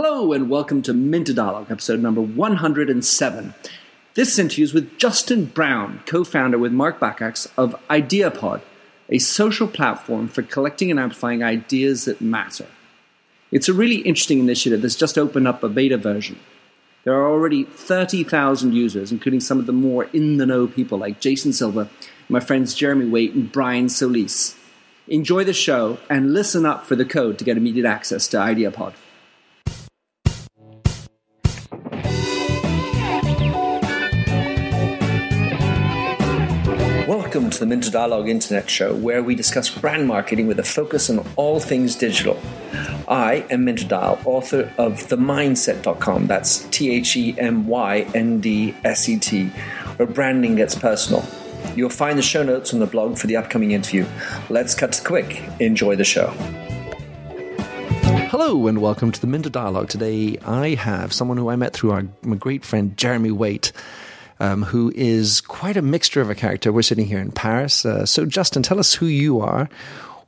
Hello and welcome to Minter Dialogue, episode number 107. This interview is with Justin Brown, co-founder with Mark Bakacs of Ideapod, a social platform for collecting and amplifying ideas that matter. It's a really interesting initiative that's just opened up a beta version. There are already 30,000 users, including some of the more in-the-know people like Jason Silva, my friends Jeremy Waite and Brian Solis. Enjoy the show and listen up for the code to get immediate access to Ideapod. Welcome to the Minter Dialogue Internet Show, where we discuss brand marketing with a focus on all things digital. I am Minter Dial, author of themyndset.com, that's THEMYNDSET, where branding gets personal. You'll find the show notes on the blog for the upcoming interview. Let's cut to the quick. Enjoy the show. Hello and welcome to the Minter Dialogue. Today I have someone who I met through my great friend Jeremy Waite, who is quite a mixture of a character. We're sitting here in Paris. So Justin, tell us who you are,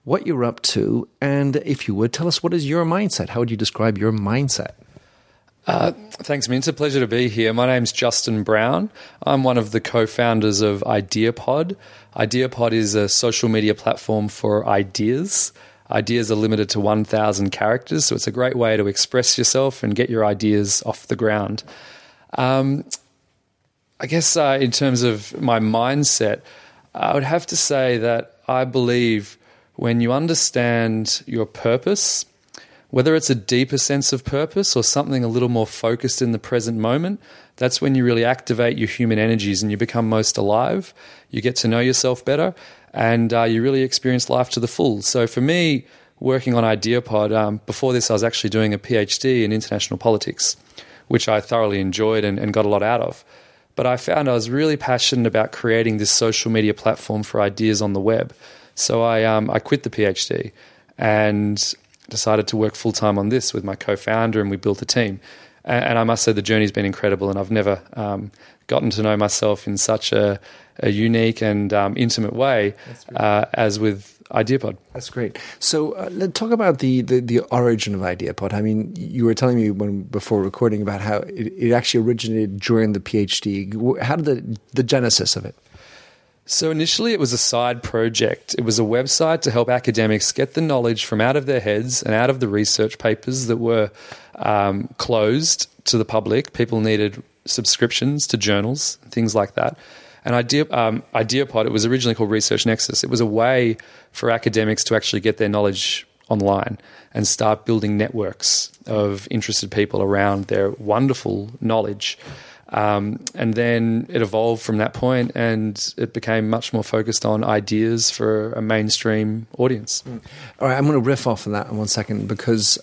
what you're up to, and if you would, tell us what is your mindset. How would you describe your mindset? Thanks, Min. It's a pleasure to be here. My name's Justin Brown. I'm one of the co-founders of Ideapod. Ideapod is a social media platform for ideas. Ideas are limited to 1,000 characters, so it's a great way to express yourself and get your ideas off the ground. I guess in terms of my mindset, I would have to say that I believe when you understand your purpose, whether it's a deeper sense of purpose or something a little more focused in the present moment, that's when you really activate your human energies and you become most alive. You get to know yourself better and you really experience life to the full. So for me, working on Ideapod, before this I was actually doing a PhD in international politics, which I thoroughly enjoyed and got a lot out of. But I found I was really passionate about creating this social media platform for ideas on the web. So I quit the PhD and decided to work full-time on this with my co-founder, and we built a team. And I must say the journey's been incredible, and I've never gotten to know myself in such a unique and intimate way as with Ideapod. That's great. So let's talk about the origin of Ideapod. I mean, you were telling me before recording about how it actually originated during the PhD. How did the genesis of it? So initially it was a side project. It was a website to help academics get the knowledge from out of their heads and out of the research papers that were closed to the public. People needed subscriptions to journals, things like that. And Ideapod, it was originally called Research Nexus. It was a way for academics to actually get their knowledge online and start building networks of interested people around their wonderful knowledge. And then it evolved from that point and it became much more focused on ideas for a mainstream audience. All right, I'm going to riff off on that in one second because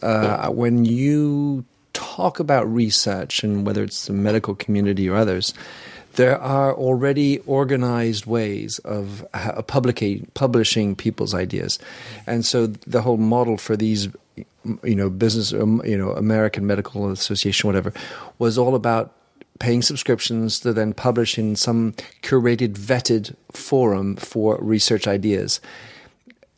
when you talk about research and whether it's the medical community or others, there are already organized ways of publishing people's ideas. And so the whole model for these, business, American Medical Association, whatever, was all about paying subscriptions to then publish in some curated, vetted forum for research ideas.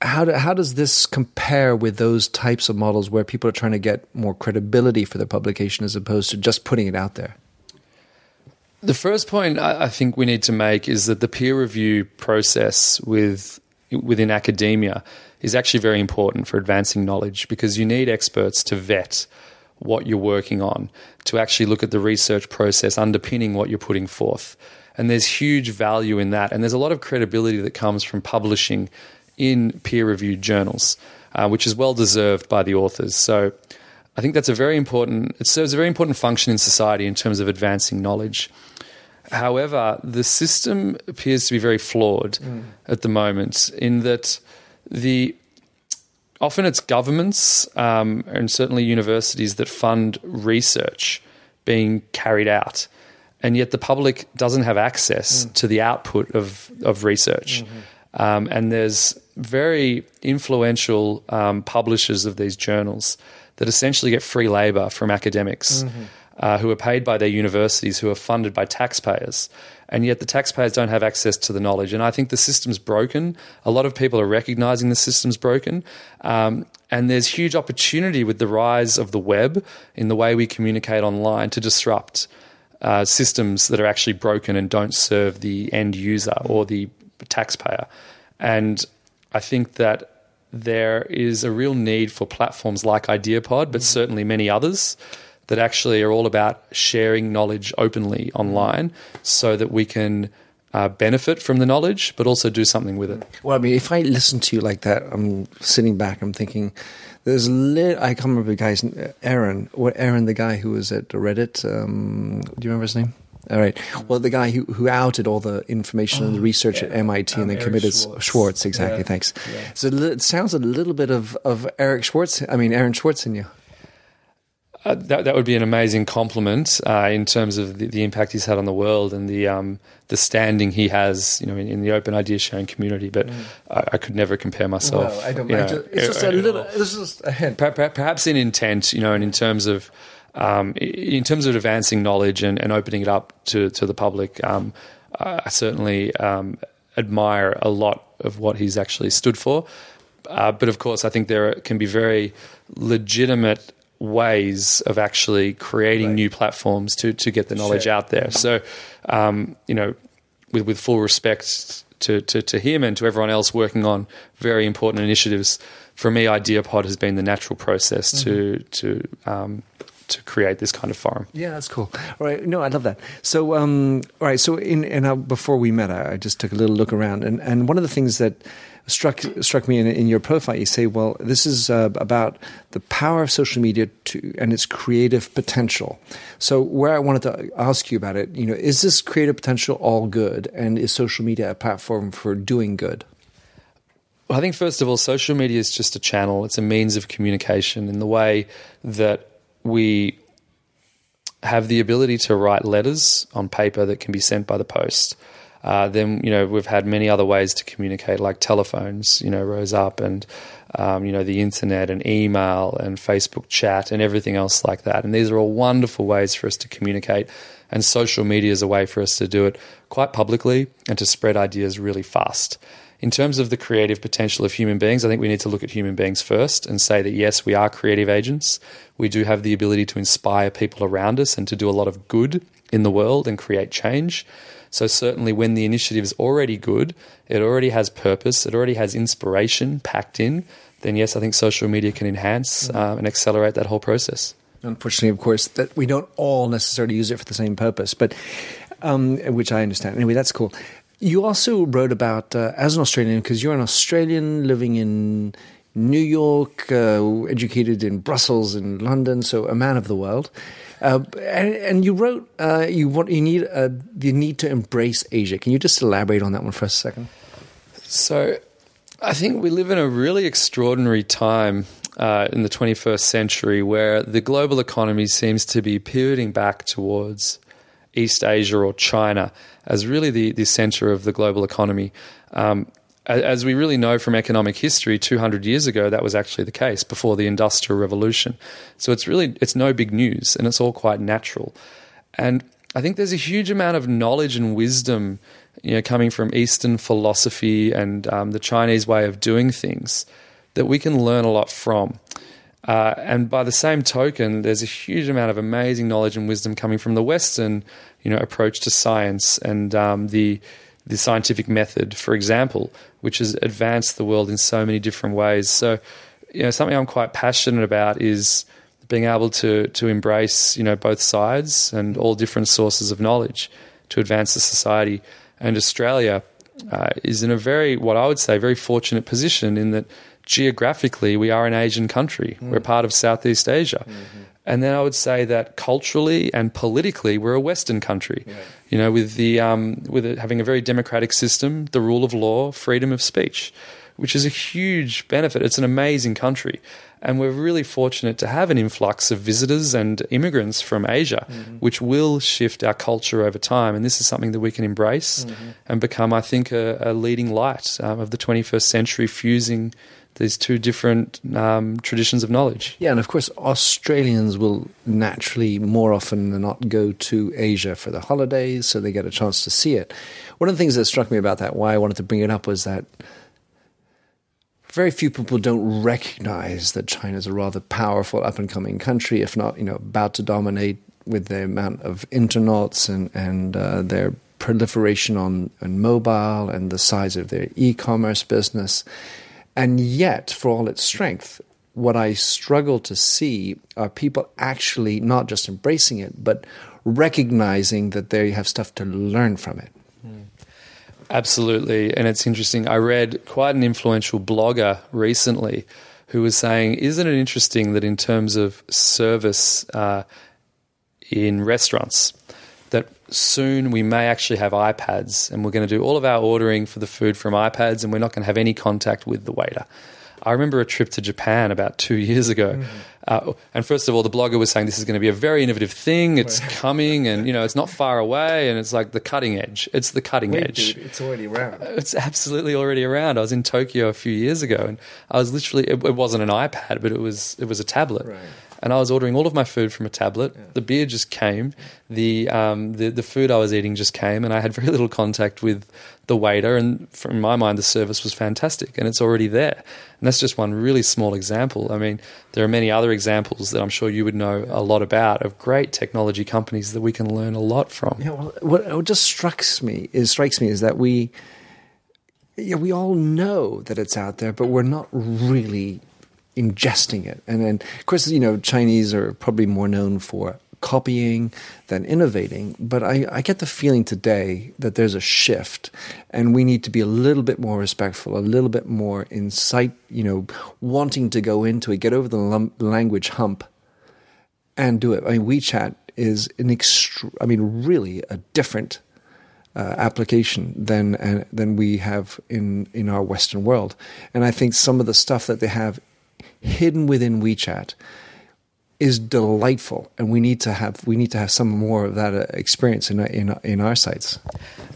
How does this compare with those types of models where people are trying to get more credibility for their publication as opposed to just putting it out there? The first point I think we need to make is that the peer review process within academia is actually very important for advancing knowledge because you need experts to vet what you're working on, to actually look at the research process underpinning what you're putting forth. And there's huge value in that. And there's a lot of credibility that comes from publishing in peer-reviewed journals, which is well-deserved by the authors. So I think that's it serves a very important function in society in terms of advancing knowledge. However, the system appears to be very flawed at the moment in that often it's governments and certainly universities that fund research being carried out, and yet the public doesn't have access to the output of research. Mm-hmm. And there's very influential publishers of these journals that essentially get free labor from academics. Mm-hmm. who are paid by their universities, who are funded by taxpayers. And yet the taxpayers don't have access to the knowledge. And I think the system's broken. A lot of people are recognizing the system's broken. And there's huge opportunity with the rise of the web in the way we communicate online to disrupt systems that are actually broken and don't serve the end user or the taxpayer. And I think that there is a real need for platforms like Ideapod, but certainly many others, that actually are all about sharing knowledge openly online so that we can benefit from the knowledge but also do something with it. Well, I mean, if I listen to you like that, I'm sitting back, I'm thinking, I can't remember the guy's name, Aaron, the guy who was at Reddit, do you remember his name? All right. Well, the guy who outed all the information and the research at MIT and then Eric committed Swartz. Exactly. Yeah. Thanks. Yeah. So it sounds a little bit of Aaron Swartz in you. That would be an amazing compliment in terms of the impact he's had on the world and the standing he has, in the open idea sharing community. But I could never compare myself. Well, I don't mind. It's just a little. This is a hint. Perhaps in intent, and in terms of. In terms of advancing knowledge and opening it up to the public, I certainly admire a lot of what he's actually stood for. But, of course, I think there can be very legitimate ways of actually creating new platforms to get the knowledge out there. So, with full respect to him and to everyone else working on very important initiatives, for me, Ideapod has been the natural process to create this kind of forum. Yeah, that's cool. All right. No, I love that. So, all right. So before we met, I just took a little look around. And one of the things that struck me in your profile, you say, well, this is about the power of social media and its creative potential. So where I wanted to ask you about it, is this creative potential all good? And is social media a platform for doing good? Well, I think, first of all, social media is just a channel. It's a means of communication in the way that we have the ability to write letters on paper that can be sent by the post. Then, we've had many other ways to communicate, like telephones, rose up and, the internet and email and Facebook chat and everything else like that. And these are all wonderful ways for us to communicate. And social media is a way for us to do it quite publicly and to spread ideas really fast. In terms of the creative potential of human beings, I think we need to look at human beings first and say that, yes, we are creative agents. We do have the ability to inspire people around us and to do a lot of good in the world and create change. So certainly when the initiative is already good, it already has purpose, it already has inspiration packed in, then, yes, I think social media can enhance and accelerate that whole process. Unfortunately, of course, that we don't all necessarily use it for the same purpose, but which I understand. Anyway, that's cool. You also wrote about, as an Australian, because you're an Australian living in New York, educated in Brussels and London, so a man of the world. And you wrote you need to embrace Asia. Can you just elaborate on that one for a second? So I think we live in a really extraordinary time in the 21st century where the global economy seems to be pivoting back towards East Asia or China as really the center of the global economy. As we really know from economic history, 200 years ago, that was actually the case before the Industrial Revolution. So it's no big news and it's all quite natural. And I think there's a huge amount of knowledge and wisdom, coming from Eastern philosophy and the Chinese way of doing things that we can learn a lot from. And by the same token, there's a huge amount of amazing knowledge and wisdom coming from the Western, approach to science and the scientific method, for example, which has advanced the world in so many different ways. So, something I'm quite passionate about is being able to embrace, both sides and all different sources of knowledge to advance the society. And Australia is in a very, what I would say, very fortunate position in that geographically, we are an Asian country. Mm. We're part of Southeast Asia. Mm-hmm. And then I would say that culturally and politically, we're a Western country, with having a very democratic system, the rule of law, freedom of speech. which is a huge benefit. It's an amazing country. And we're really fortunate to have an influx of visitors and immigrants from Asia, mm-hmm. which will shift our culture over time. And this is something that we can embrace mm-hmm. and become, I think, a leading light of the 21st century, fusing these two different traditions of knowledge. Yeah, and of course, Australians will naturally more often than not go to Asia for the holidays, so they get a chance to see it. One of the things that struck me about that, why I wanted to bring it up, was that very few people don't recognize that China is a rather powerful up-and-coming country, if not, about to dominate with the amount of internauts and their proliferation on mobile and the size of their e-commerce business. And yet, for all its strength, what I struggle to see are people actually not just embracing it, but recognizing that they have stuff to learn from it. Absolutely. And it's interesting. I read quite an influential blogger recently who was saying, isn't it interesting that in terms of service in restaurants, that soon we may actually have iPads and we're going to do all of our ordering for the food from iPads and we're not going to have any contact with the waiter. I remember a trip to Japan about 2 years ago. Mm. And first of all, the blogger was saying this is going to be a very innovative thing. It's coming and, it's not far away and it's like the cutting edge. It's the cutting edge. Dude, it's already around. It's absolutely already around. I was in Tokyo a few years ago and I was literally, it wasn't an iPad, but it was a tablet. Right. And I was ordering all of my food from a tablet. Yeah. The beer just came. The food I was eating just came and I had very little contact with the waiter. And from my mind, the service was fantastic and it's already there. And that's just one really small example. I mean, there are many other examples that I'm sure you would know a lot about of great technology companies that we can learn a lot from. Yeah, well, what just strikes me is that we all know that it's out there, but we're not really ingesting it. And then, of course, Chinese are probably more known for copying than innovating, but I get the feeling today that there's a shift and we need to be a little bit more respectful, a little bit more insight, wanting to go into it, get over the language hump and do it. I mean, WeChat is really a different application than we have in our Western world. And I think some of the stuff that they have hidden within WeChat is delightful, and we need to have some more of that experience in our sites.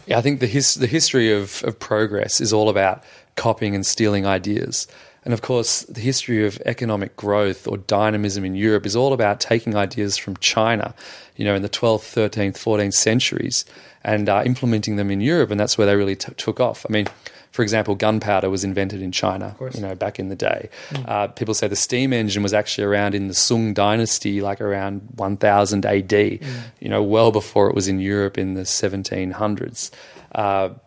Yeah, I think the history of progress is all about copying and stealing ideas, and of course, the history of economic growth or dynamism in Europe is all about taking ideas from China, in the 12th, 13th, 14th centuries, and implementing them in Europe, and that's where they really took off. I mean, for example, gunpowder was invented in China, back in the day. Mm. People say the steam engine was actually around in the Sung dynasty, like around 1000 AD, well before it was in Europe in the 1700s.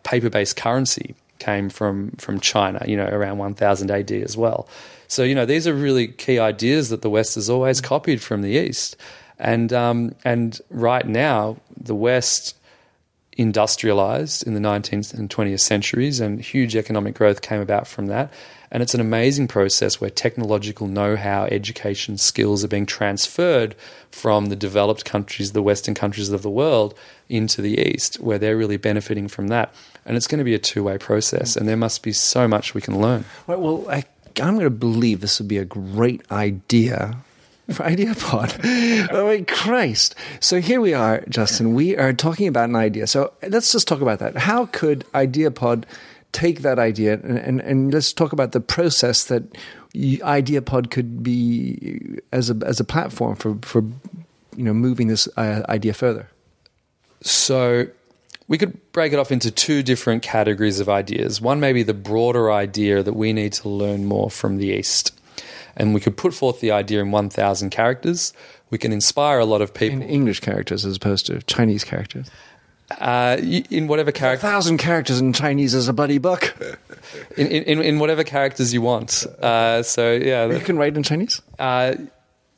Paper-based currency came from China, around 1000 AD as well. So, these are really key ideas that the West has always copied from the East. And right now, the West industrialized in the 19th and 20th centuries, and huge economic growth came about from that. And it's an amazing process where technological know-how, education, skills are being transferred from the developed countries, the Western countries of the world, into the East, where they're really benefiting from that. And it's going to be a two-way process, and there must be so much we can learn. Right, well, I'm going to believe this would be a great idea for Ideapod. Oh, my Christ. So here we are, Justin. We are talking about an idea. So let's just talk about that. How could Ideapod take that idea and let's talk about the process that Ideapod could be as a platform for moving this idea further? So we could break it off into two different categories of ideas. One may be the broader idea that we need to learn more from the East. And we could put forth the idea in 1,000 characters. We can inspire a lot of people. In English characters as opposed to Chinese characters. In whatever character. 1,000 characters in Chinese is a bloody buck. in whatever characters you want. You can write in Chinese?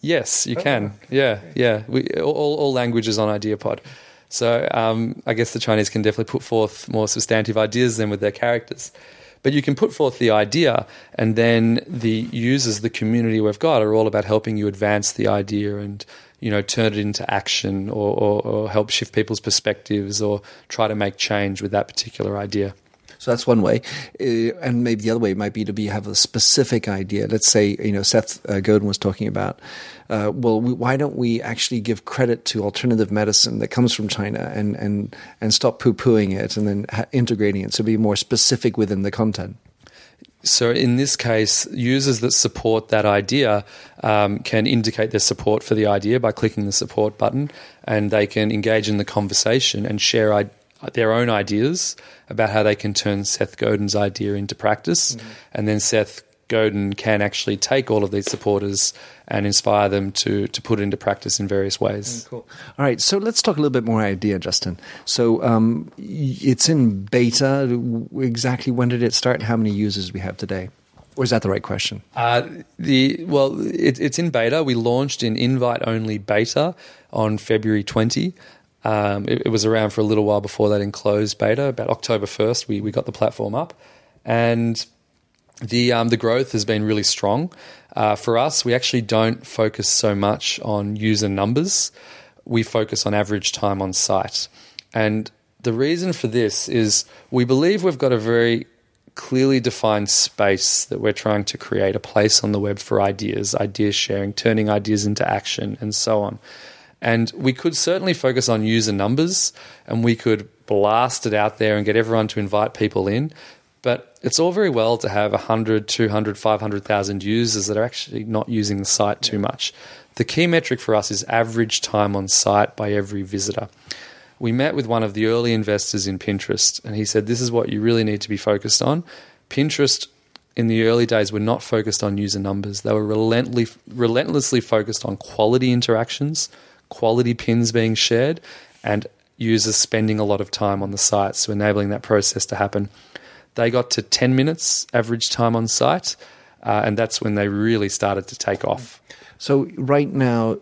Yes, you can. Yeah, yeah. All languages on Ideapod. So I guess the Chinese can definitely put forth more substantive ideas than with their characters. But you can put forth the idea, and then the users, the community we've got, are all about helping you advance the idea and, turn it into action or help shift people's perspectives or try to make change with that particular idea. So that's one way. And maybe the other way might be to have a specific idea. Let's say, Seth Godin was talking about, why don't we actually give credit to alternative medicine that comes from China and stop poo-pooing it and then integrating it. So be more specific within the content. So in this case, users that support that idea can indicate their support for the idea by clicking the support button, and they can engage in the conversation and share their own ideas about how they can turn Seth Godin's idea into practice. Mm-hmm. And then Seth Godin can actually take all of these supporters and inspire them to put into practice in various ways. Cool. All right, so let's talk a little bit more idea, Justin. So it's in beta. Exactly when did it start? How many users do we have today? Or is that the right question? It's in beta. We launched in invite-only beta on February 20. It was around for a little while before that in closed beta. About October 1st, we got the platform up. And the growth has been really strong. For us, we actually don't focus so much on user numbers. We focus on average time on site. And the reason for this is we believe we've got a very clearly defined space that we're trying to create, a place on the web for ideas, idea sharing, turning ideas into action, and so on. And we could certainly focus on user numbers, and we could blast it out there and get everyone to invite people in. But it's all very well to have 100, 200, 500,000 users that are actually not using the site too much. The key metric for us is average time on site by every visitor. We met with one of the early investors in Pinterest, and he said, this is what you really need to be focused on. Pinterest, in the early days, were not focused on user numbers. They were relentlessly focused on quality interactions, quality pins being shared, and users spending a lot of time on the site, so enabling that process to happen. They got to 10 minutes average time on site, and that's when they really started to take off. So right now,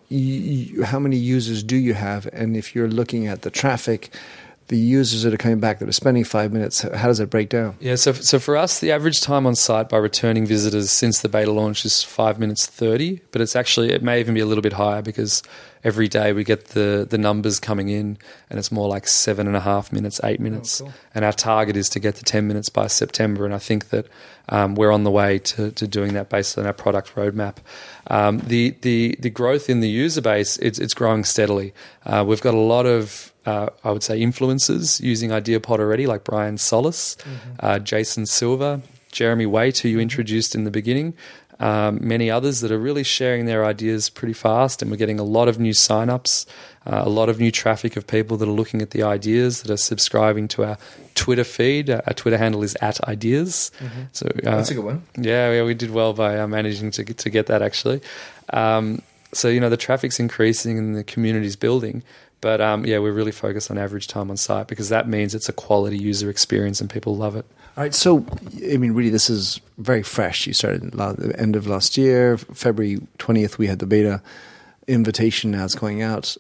how many users do you have? And if you're looking at the traffic, the users that are coming back that are spending 5 minutes, how does it break down? Yeah, so for us, the average time on site by returning visitors since the beta launch is 5 minutes 30, but it may even be a little bit higher because every day we get the numbers coming in, and it's more like 7.5 minutes, 8 minutes. Oh, cool. And our target is to get to 10 minutes by September, and I think that we're on the way to doing that based on our product roadmap. The growth in the user base, it's growing steadily. We've got a lot of I would say influencers using Ideapod already, like Brian Solis, mm-hmm. Jason Silva, Jeremy Waite, who you introduced in the beginning, many others that are really sharing their ideas pretty fast, and we're getting a lot of new signups, a lot of new traffic of people that are looking at the ideas, that are subscribing to our Twitter feed. Our Twitter handle is @ideas. Mm-hmm. So that's a good one. Yeah, we did well by managing to get that actually. So the traffic's increasing and the community's building. But, we're really focused on average time on site because that means it's a quality user experience and people love it. All right. So, really this is very fresh. You started at the end of last year, February 20th, we had the beta invitation. Now it's going out.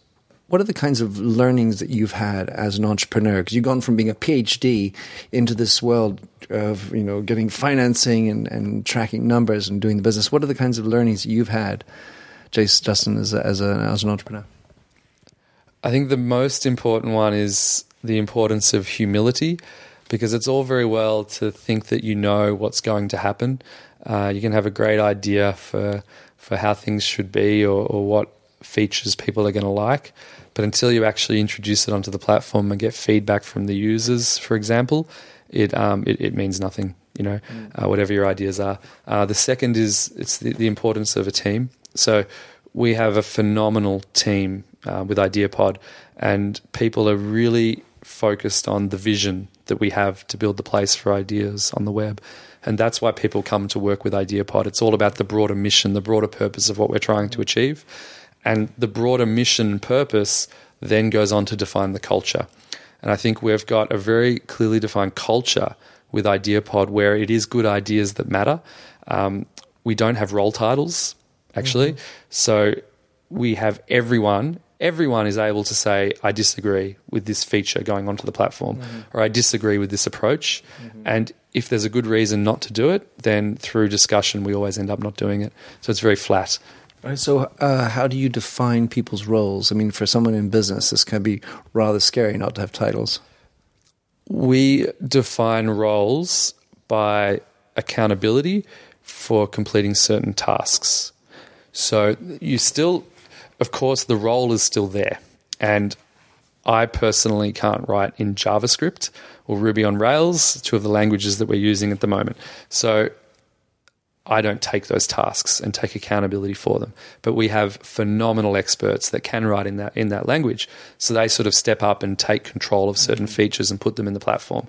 What are the kinds of learnings that you've had as an entrepreneur? Because you've gone from being a PhD into this world of, getting financing and tracking numbers and doing the business. What are the kinds of learnings that you've had, Justin, as an entrepreneur? I think the most important one is the importance of humility, because it's all very well to think that you know what's going to happen. You can have a great idea for how things should be or what features people are going to like, but until you actually introduce it onto the platform and get feedback from the users, for example, it means nothing, whatever your ideas are. The second is the importance of a team. So we have a phenomenal team with Ideapod, and people are really focused on the vision that we have to build the place for ideas on the web. And that's why people come to work with Ideapod. It's all about the broader mission, the broader purpose of what we're trying to achieve. And the broader mission purpose then goes on to define the culture. And I think we've got a very clearly defined culture with Ideapod where it is good ideas that matter. We don't have role titles, actually. Mm-hmm. So we have everyone is able to say, I disagree with this feature going onto the platform, mm-hmm. or I disagree with this approach. Mm-hmm. And if there's a good reason not to do it, then through discussion, we always end up not doing it. So it's very flat. So how do you define people's roles? For someone in business, this can be rather scary not to have titles. We define roles by accountability for completing certain tasks. So you still, of course, the role is still there. And I personally can't write in JavaScript or Ruby on Rails, two of the languages that we're using at the moment. So I don't take those tasks and take accountability for them. But we have phenomenal experts that can write in that language. So they sort of step up and take control of certain features and put them in the platform.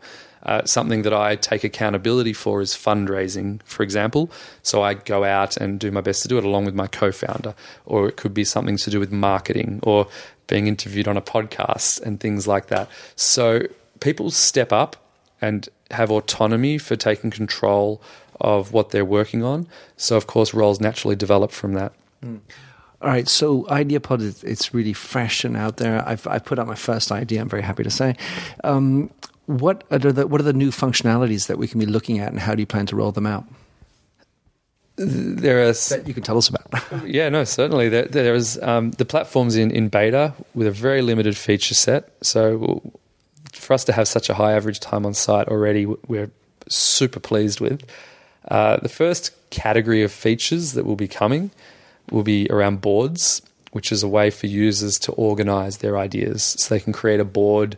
Something that I take accountability for is fundraising, for example. So I go out and do my best to do it along with my co-founder. Or it could be something to do with marketing or being interviewed on a podcast and things like that. So people step up and have autonomy for taking control of what they're working on. So, of course, roles naturally develop from that. Mm. All right, so Ideapod, it's really fresh and out there. I put out my first idea, I'm very happy to say. What are the new functionalities that we can be looking at, and how do you plan to roll them out? There are that you can tell us about. Yeah, no, certainly. There is the platform's in beta with a very limited feature set. So for us to have such a high average time on site already, we're super pleased with. The first category of features that will be coming will be around boards, which is a way for users to organize their ideas. So they can create a board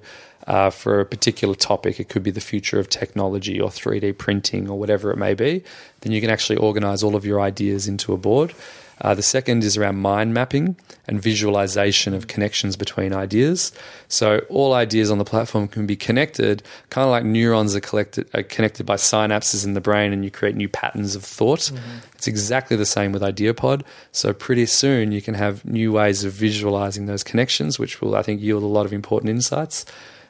for a particular topic. It could be the future of technology or 3D printing or whatever it may be. Then you can actually organize all of your ideas into a board. The second is around mind mapping and visualization of connections between ideas. So all ideas on the platform can be connected, kind of like neurons are connected by synapses in the brain, and you create new patterns of thought. Mm-hmm. It's exactly the same with Ideapod. So pretty soon you can have new ways of visualizing those connections, which will, I think, yield a lot of important insights.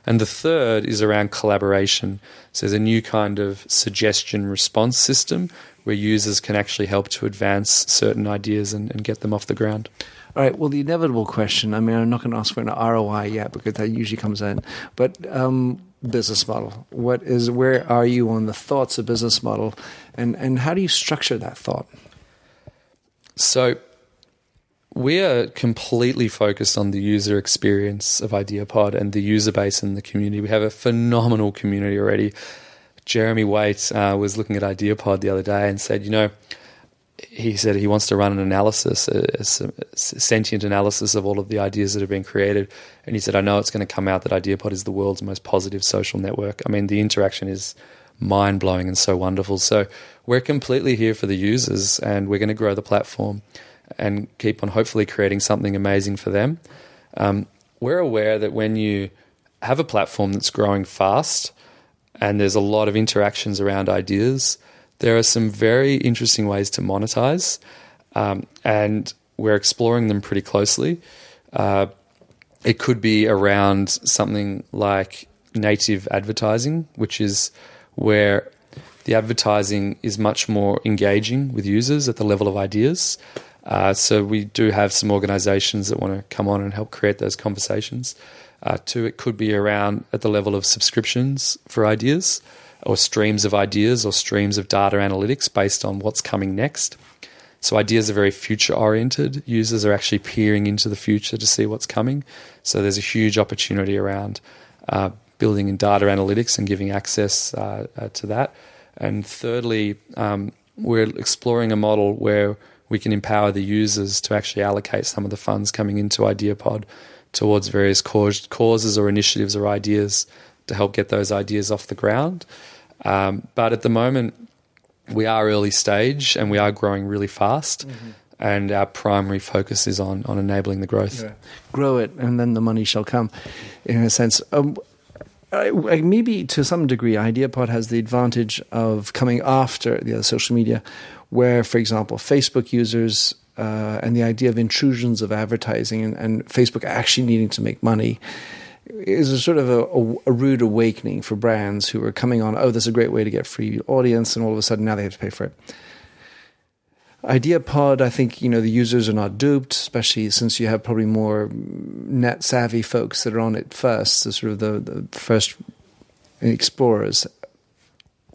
And the third is around collaboration. So there's a new kind of suggestion response system where users can actually help to advance certain ideas and get them off the ground. All right, well, the inevitable question, I mean, I'm not going to ask for an ROI yet because that usually comes in, but business model. Where are you on the thoughts of business model, and how do you structure that thought? So we are completely focused on the user experience of Ideapod and the user base and the community. We have a phenomenal community already. Jeremy Waite was looking at Ideapod the other day and said, he said he wants to run an analysis, a sentient analysis of all of the ideas that have been created. And he said, I know it's going to come out that Ideapod is the world's most positive social network. I mean, the interaction is mind-blowing and so wonderful. So we're completely here for the users, and we're going to grow the platform and keep on hopefully creating something amazing for them. We're aware that when you have a platform that's growing fast and there's a lot of interactions around ideas, there are some very interesting ways to monetize, and we're exploring them pretty closely. It could be around something like native advertising, which is where the advertising is much more engaging with users at the level of ideas. So we do have some organizations that want to come on and help create those conversations. Two, it could be around at the level of subscriptions for ideas or streams of ideas or streams of data analytics based on what's coming next. So ideas are very future-oriented. Users are actually peering into the future to see what's coming. So there's a huge opportunity around building in data analytics and giving access to that. And thirdly, we're exploring a model where we can empower the users to actually allocate some of the funds coming into Ideapod towards various causes or initiatives or ideas to help get those ideas off the ground. But at the moment, we are early stage and we are growing really fast. Mm-hmm. And our primary focus is on enabling the growth. Yeah. Grow it, and then the money shall come, in a sense. Maybe to some degree, Ideapod has the advantage of coming after the other social media, where, for example, Facebook users and the idea of intrusions of advertising and Facebook actually needing to make money is a sort of a rude awakening for brands who are coming on, oh, there's a great way to get free audience, and all of a sudden now they have to pay for it. Ideapod, I think, the users are not duped, especially since you have probably more net savvy folks that are on it first, the sort of the first explorers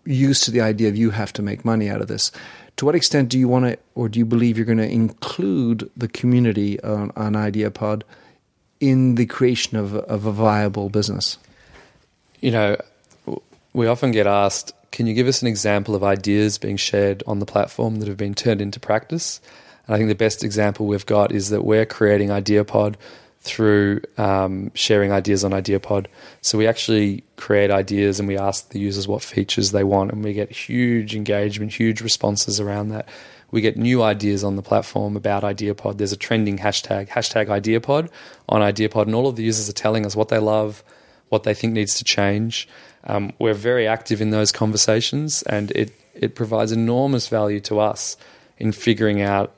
used to the idea of you have to make money out of this. To what extent do you want to, or do you believe you're going to include the community on Ideapod in the creation of a viable business? We often get asked, can you give us an example of ideas being shared on the platform that have been turned into practice? And I think the best example we've got is that we're creating Ideapod through sharing ideas on Ideapod. So we actually create ideas and we ask the users what features they want, and we get huge engagement, huge responses around that. We get new ideas on the platform about Ideapod. There's a trending hashtag Ideapod on Ideapod, and all of the users are telling us what they love, what they think needs to change. We're very active in those conversations, and it provides enormous value to us in figuring out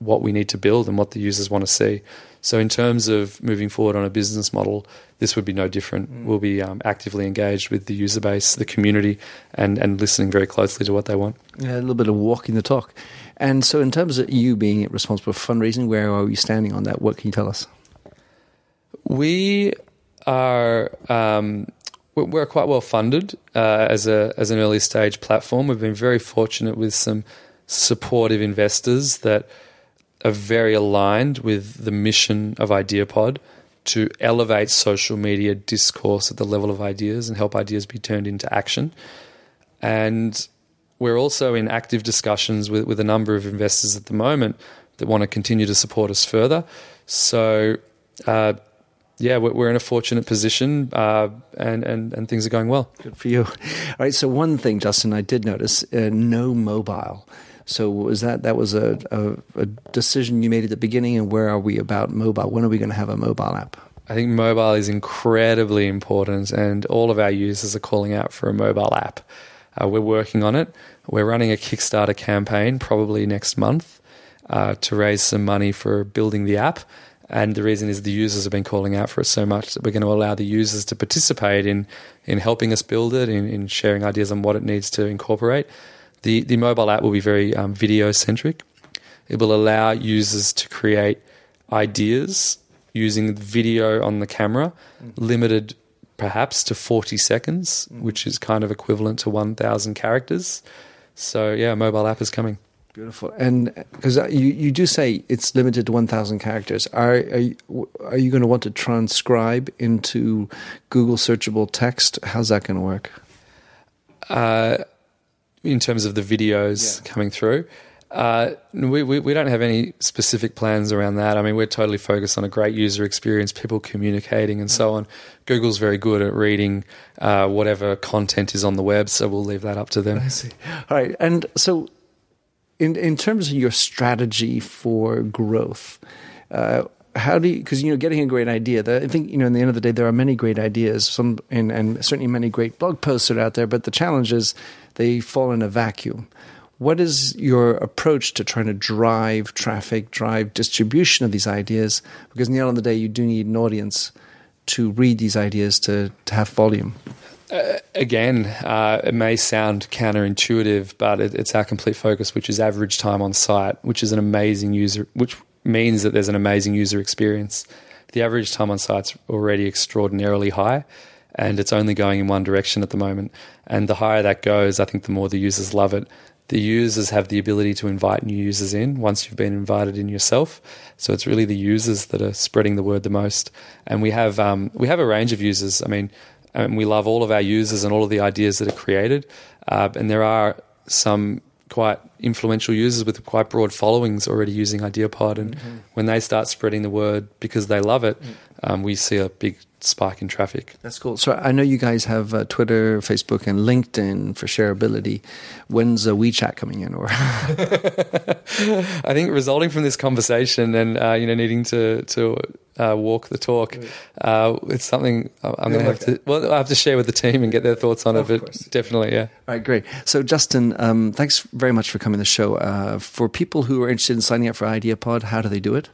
what we need to build and what the users want to see. So in terms of moving forward on a business model, this would be no different. We'll be actively engaged with the user base, the community, and listening very closely to what they want. Yeah, a little bit of walking the talk. And so in terms of you being responsible for fundraising, where are you standing on that? What can you tell us? We are... We're quite well funded as an early stage platform. We've been very fortunate with some supportive investors that are very aligned with the mission of Ideapod to elevate social media discourse at the level of ideas and help ideas be turned into action. And we're also in active discussions with a number of investors at the moment that want to continue to support us further. So, yeah, we're in a fortunate position, and things are going well. Good for you. All right, so one thing, Justin, I did notice, no mobile. So was that was a decision you made at the beginning, and where are we about mobile? When are we going to have a mobile app? I think mobile is incredibly important, and all of our users are calling out for a mobile app. We're working on it. We're running a Kickstarter campaign probably next month to raise some money for building the app. And the reason is the users have been calling out for it so much that we're going to allow the users to participate in helping us build it, in sharing ideas on what it needs to incorporate. The mobile app will be very video-centric. It will allow users to create ideas using video on the camera, limited perhaps to 40 seconds, which is kind of equivalent to 1,000 characters. So, yeah, mobile app is coming. Beautiful. And because you do say it's limited to 1,000 characters, are you going to want to transcribe into Google searchable text? How's that going to work? In terms of the videos coming through, we don't have any specific plans around that. I mean, we're totally focused on a great user experience, people communicating and so on. Google's very good at reading whatever content is on the web, so we'll leave that up to them. I see. All right. And so... In terms of your strategy for growth, because getting a great idea, I think, in the end of the day, there are many great ideas, and certainly many great blog posts are out there, but the challenge is they fall in a vacuum. What is your approach to trying to drive traffic, drive distribution of these ideas? Because in the end of the day, you do need an audience to read these ideas to have volume. Again, it may sound counterintuitive, but it's our complete focus, which is average time on site, which means that there's an amazing user experience. The average time on site's already extraordinarily high, and it's only going in one direction at the moment. And the higher that goes, I think the more the users love it. The users have the ability to invite new users in once you've been invited in yourself. So it's really the users that are spreading the word the most. And we have a range of users. I mean, and we love all of our users and all of the ideas that are created. And there are some quite influential users with quite broad followings already using Ideapod. And when they start spreading the word because they love it, we see a big spike in traffic. That's cool. So I know you guys have Twitter, Facebook, and LinkedIn for shareability. When's WeChat coming in? Or I think resulting from this conversation and needing to walk the talk, it's something I'm going to have to. Well, I have to share with the team and get their thoughts on it. But definitely, yeah. All right, great. So Justin, thanks very much for coming to the show. For people who are interested in signing up for Ideapod, how do they do it?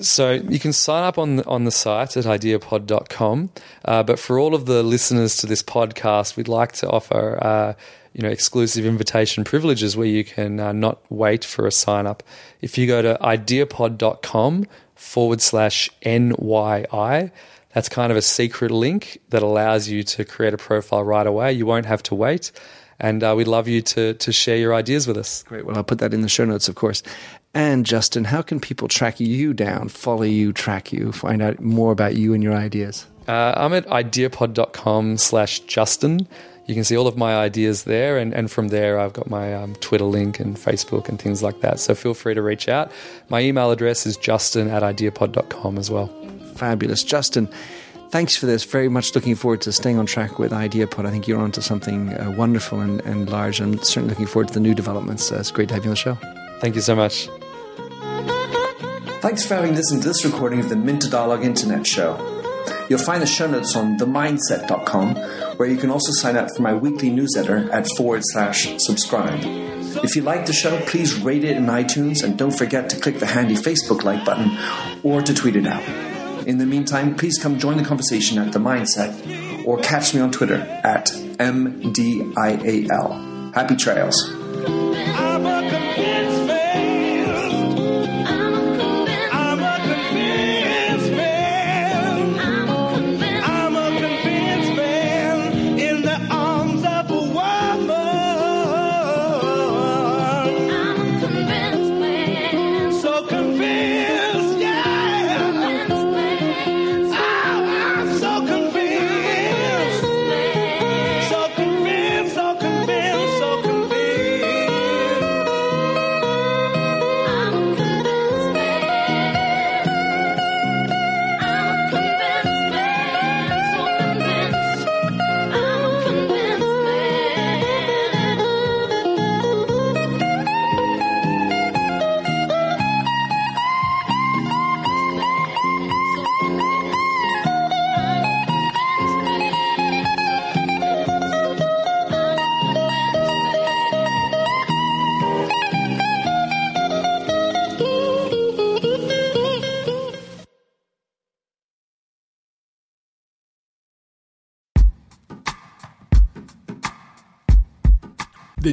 So you can sign up on the site at ideapod.com. But for all of the listeners to this podcast, we'd like to offer exclusive invitation privileges where you can not wait for a sign up. If you go to ideapod.com/NYI, that's kind of a secret link that allows you to create a profile right away. You won't have to wait. And we'd love you to share your ideas with us. Great. Well, I'll put that in the show notes, of course. And Justin, how can people track you down, follow you, track you, find out more about you and your ideas? I'm at ideapod.com/Justin. You can see all of my ideas there. And from there, I've got my Twitter link and Facebook and things like that. So feel free to reach out. My email address is justin@ideapod.com as well. Fabulous. Justin, thanks for this. Very much looking forward to staying on track with Ideapod. I think you're onto something wonderful and large. I'm certainly looking forward to the new developments. It's great to have you on the show. Thank you so much. Thanks for having listened to this recording of the Minter Dialogue Internet Show. You'll find the show notes on themindset.com, where you can also sign up for my weekly newsletter at /subscribe. If you like the show, please rate it in iTunes, and don't forget to click the handy Facebook like button or to tweet it out. In the meantime, please come join the conversation at The Mindset or catch me on Twitter at MDIAL. Happy trails. The